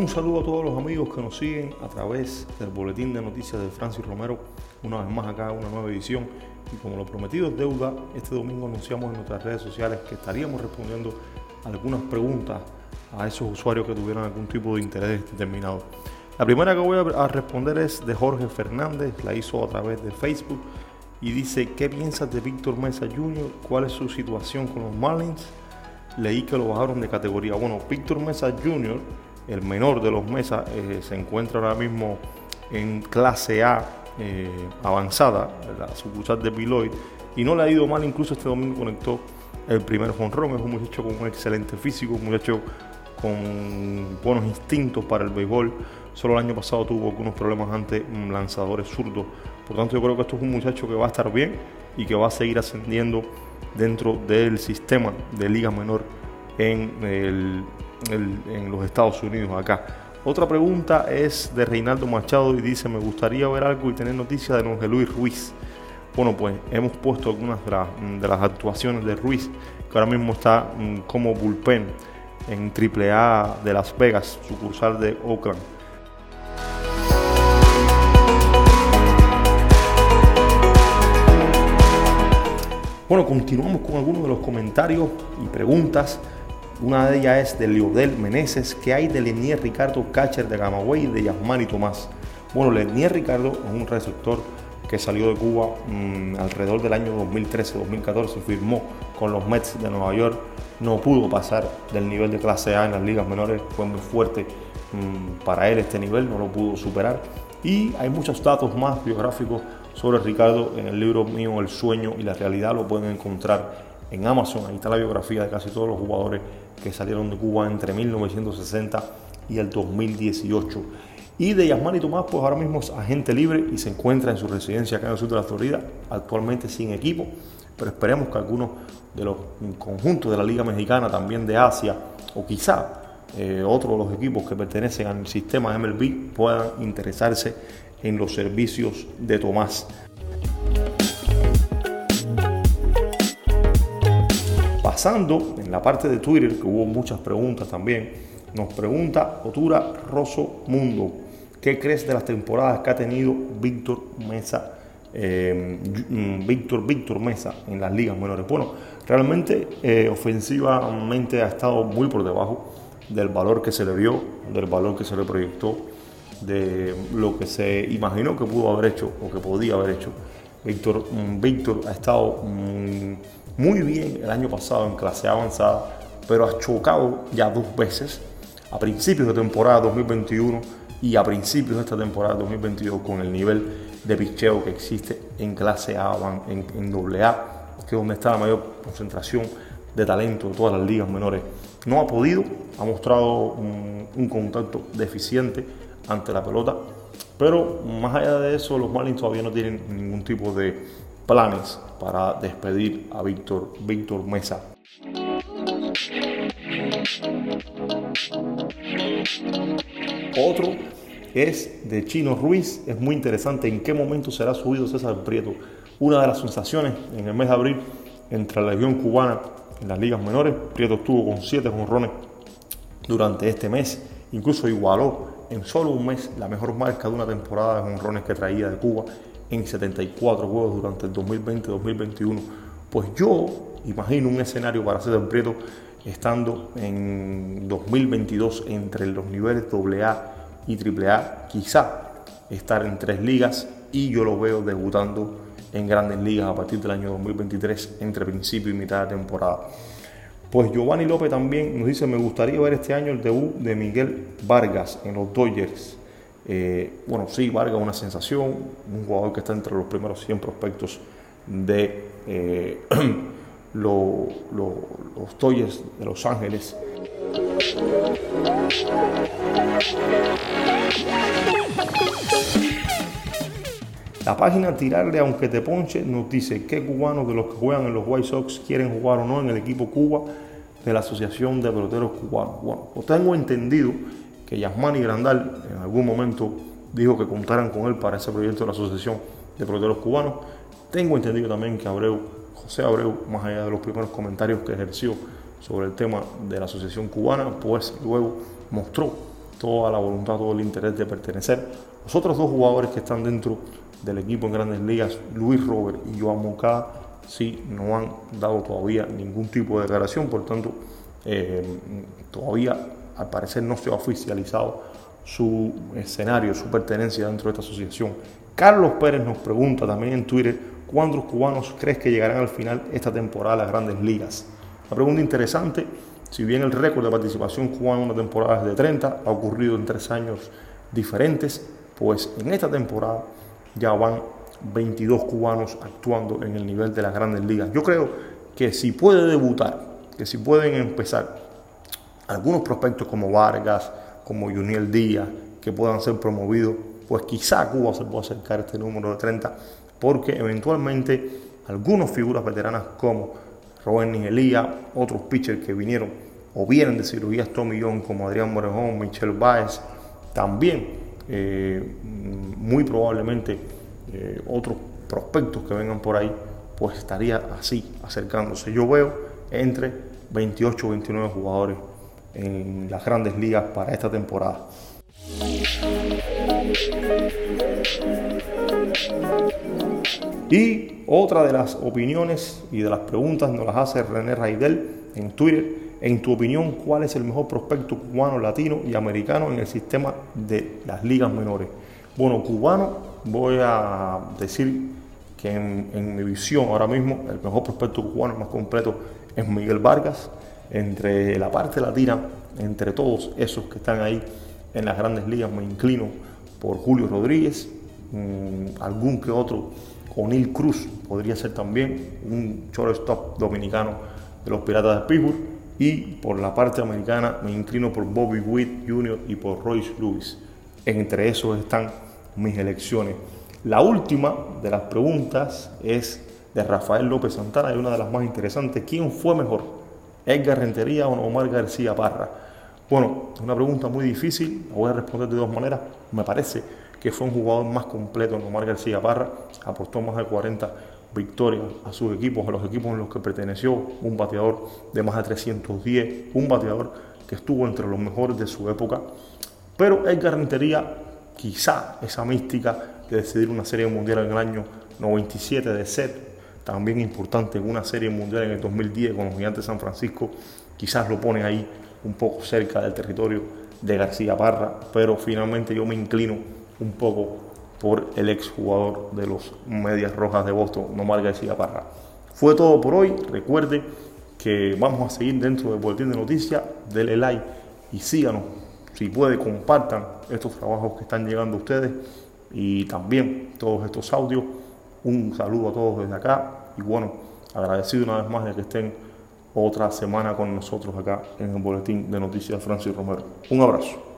Un saludo a todos los amigos que nos siguen a través del Boletín de Noticias de Francisco Romero. Una vez más acá, una nueva edición. Y como lo prometido es deuda, este domingo anunciamos en nuestras redes sociales que estaríamos respondiendo algunas preguntas a esos usuarios que tuvieran algún tipo de interés determinado. La primera que voy a responder es de Jorge Fernández, la hizo a través de Facebook y dice: ¿qué piensas de Víctor Mesa Jr.? ¿Cuál es su situación con los Marlins? Leí que lo bajaron de categoría. Bueno, Víctor Mesa Jr., el menor de los Mesa, se encuentra ahora mismo en clase A avanzada, la sucursal de Beloit, y no le ha ido mal. Incluso este domingo conectó el primer jonrón. Es un muchacho con un excelente físico, un muchacho con buenos instintos para el béisbol. Solo el año pasado tuvo algunos problemas ante lanzadores zurdos. Por tanto, yo creo que esto es un muchacho que va a estar bien y que va a seguir ascendiendo dentro del sistema de liga menor en los Estados Unidos acá. Otra pregunta es de Reinaldo Machado y dice: me gustaría ver algo y tener noticias de Jorge Luis Ruiz. Bueno, pues hemos puesto algunas de las actuaciones de Ruiz, que ahora mismo está como bullpen en AAA de Las Vegas, sucursal de Oakland. Bueno, continuamos con algunos de los comentarios y preguntas. Una de ellas es de Liodel Meneses: ¿qué hay de Lenier Ricardo, catcher de Camagüey, y de Yasmani Tomás? Bueno, Lenier Ricardo es un receptor que salió de Cuba alrededor del año 2013-2014, firmó con los Mets de Nueva York, no pudo pasar del nivel de clase A en las ligas menores, fue muy fuerte para él este nivel, no lo pudo superar. Y hay muchos datos más biográficos sobre Ricardo en el libro mío El Sueño y la Realidad, lo pueden encontrar en Amazon. Ahí está la biografía de casi todos los jugadores que salieron de Cuba entre 1960 y el 2018. Y de Yasmani Tomás, pues ahora mismo es agente libre y se encuentra en su residencia acá en el sur de la Florida, actualmente sin equipo, pero esperemos que algunos de los conjuntos de la Liga Mexicana, también de Asia, o quizá otro de los equipos que pertenecen al sistema MLB, puedan interesarse en los servicios de Tomás. Pasando en la parte de Twitter, que hubo muchas preguntas también, nos pregunta Otura Rosomundo: ¿qué crees de las temporadas que ha tenido Víctor Mesa en las ligas menores? Bueno, realmente ofensivamente ha estado muy por debajo del valor que se le vio, del valor que se le proyectó, de lo que se imaginó que pudo haber hecho o que podía haber hecho. Víctor ha estado muy bien el año pasado en clase avanzada, pero ha chocado ya dos veces, a principios de temporada 2021 y a principios de esta temporada 2022, con el nivel de picheo que existe en clase A, en AA, que es donde está la mayor concentración de talento de todas las ligas menores. No ha podido, ha mostrado un contacto deficiente ante la pelota, pero más allá de eso, los Marlins todavía no tienen ningún tipo de planes para despedir a Víctor Mesa. Otro es de Chino Ruiz: es muy interesante en qué momento será subido César Prieto. Una de las sensaciones en el mes de abril entre la Legión Cubana en las ligas menores, Prieto estuvo con 7 jonrones durante este mes, incluso igualó en solo un mes la mejor marca de una temporada de jonrones que traía de Cuba en 74 juegos durante el 2020-2021. Pues yo imagino un escenario para César Prieto estando en 2022 entre los niveles AA y AAA, quizá estar en 3 ligas, y yo lo veo debutando en Grandes Ligas a partir del año 2023, entre principio y mitad de temporada. Pues Giovanni López también nos dice: me gustaría ver este año el debut de Miguel Vargas en los Dodgers. Bueno, sí, Vargas es una sensación, un jugador que está entre los primeros 100 prospectos de los Dodgers de Los Ángeles. La página Tirarle Aunque Te Ponche nos dice: ¿qué cubanos de los que juegan en los White Sox quieren jugar o no en el equipo Cuba de la Asociación de Peloteros Cubanos? Bueno, pues tengo entendido que Yasmani Grandal en algún momento dijo que contaran con él para ese proyecto de la Asociación de Peloteros Cubanos. Tengo entendido también que José Abreu, más allá de los primeros comentarios que ejerció sobre el tema de la Asociación Cubana, pues luego mostró toda la voluntad, todo el interés de pertenecer. Los otros dos jugadores que están dentro del equipo en Grandes Ligas, Luis Robert y Joan Moncada, sí no han dado todavía ningún tipo de declaración, por tanto todavía al parecer no se ha oficializado su escenario, su pertenencia dentro de esta asociación. Carlos Pérez nos pregunta también en Twitter: ¿cuántos cubanos crees que llegarán al final esta temporada a las Grandes Ligas? Una pregunta interesante. Si bien el récord de participación cubana en una temporada es de 30, ha ocurrido en 3 años diferentes, pues en esta temporada ya van 22 cubanos actuando en el nivel de las Grandes Ligas. Yo creo que si puede debutar, que si pueden empezar algunos prospectos como Vargas, como Juniel Díaz, que puedan ser promovidos, pues quizá Cuba se pueda acercar a este número de 30, porque eventualmente algunas figuras veteranas como Robert Nigelia, otros pitchers que vinieron o vienen de cirugías Tommy John como Adrián Morejón, Michel Báez, también muy probablemente otros prospectos que vengan por ahí, pues estaría así acercándose. Yo veo entre 28 o 29 jugadores en las Grandes Ligas para esta temporada. Y otra de las opiniones y de las preguntas nos las hace René Raidel en Twitter: en tu opinión, ¿cuál es el mejor prospecto cubano, latino y americano en el sistema de las ligas menores? Bueno, cubano, voy a decir que en mi visión ahora mismo el mejor prospecto cubano más completo es Miguel Vargas. Entre la parte latina, entre todos esos que están ahí en las Grandes Ligas, me inclino por Julio Rodríguez, algún que otro, O'Neill Cruz podría ser también un shortstop dominicano de los Piratas de Pittsburgh, y por la parte americana me inclino por Bobby Witt Jr. y por Royce Lewis. Entre esos están mis elecciones. La última de las preguntas es de Rafael López Santana, y una de las más interesantes: ¿quién fue mejor, Edgar Rentería o Nomar Garciaparra? Bueno, una pregunta muy difícil, la voy a responder de dos maneras. Me parece que fue un jugador más completo Nomar Garciaparra, aportó más de 40 victorias a sus equipos, a los equipos en los que perteneció, un bateador de más de 310, un bateador que estuvo entre los mejores de su época. Pero Edgar Rentería, quizá esa mística de decidir una Serie Mundial en el año 97, de ser también importante en una Serie Mundial en el 2010 con los Gigantes de San Francisco, quizás lo pone ahí un poco cerca del territorio de Garciaparra, pero finalmente yo me inclino un poco por el exjugador de los Medias Rojas de Boston, Nomar Garciaparra. Fue todo por hoy. Recuerde que vamos a seguir dentro del Boletín de Noticias. Dele like y síganos. Si puede, compartan estos trabajos que están llegando a ustedes y también todos estos audios. Un saludo a todos desde acá. Y bueno, agradecido una vez más de que estén otra semana con nosotros acá en el Boletín de Noticias de Francisco Romero. Un abrazo.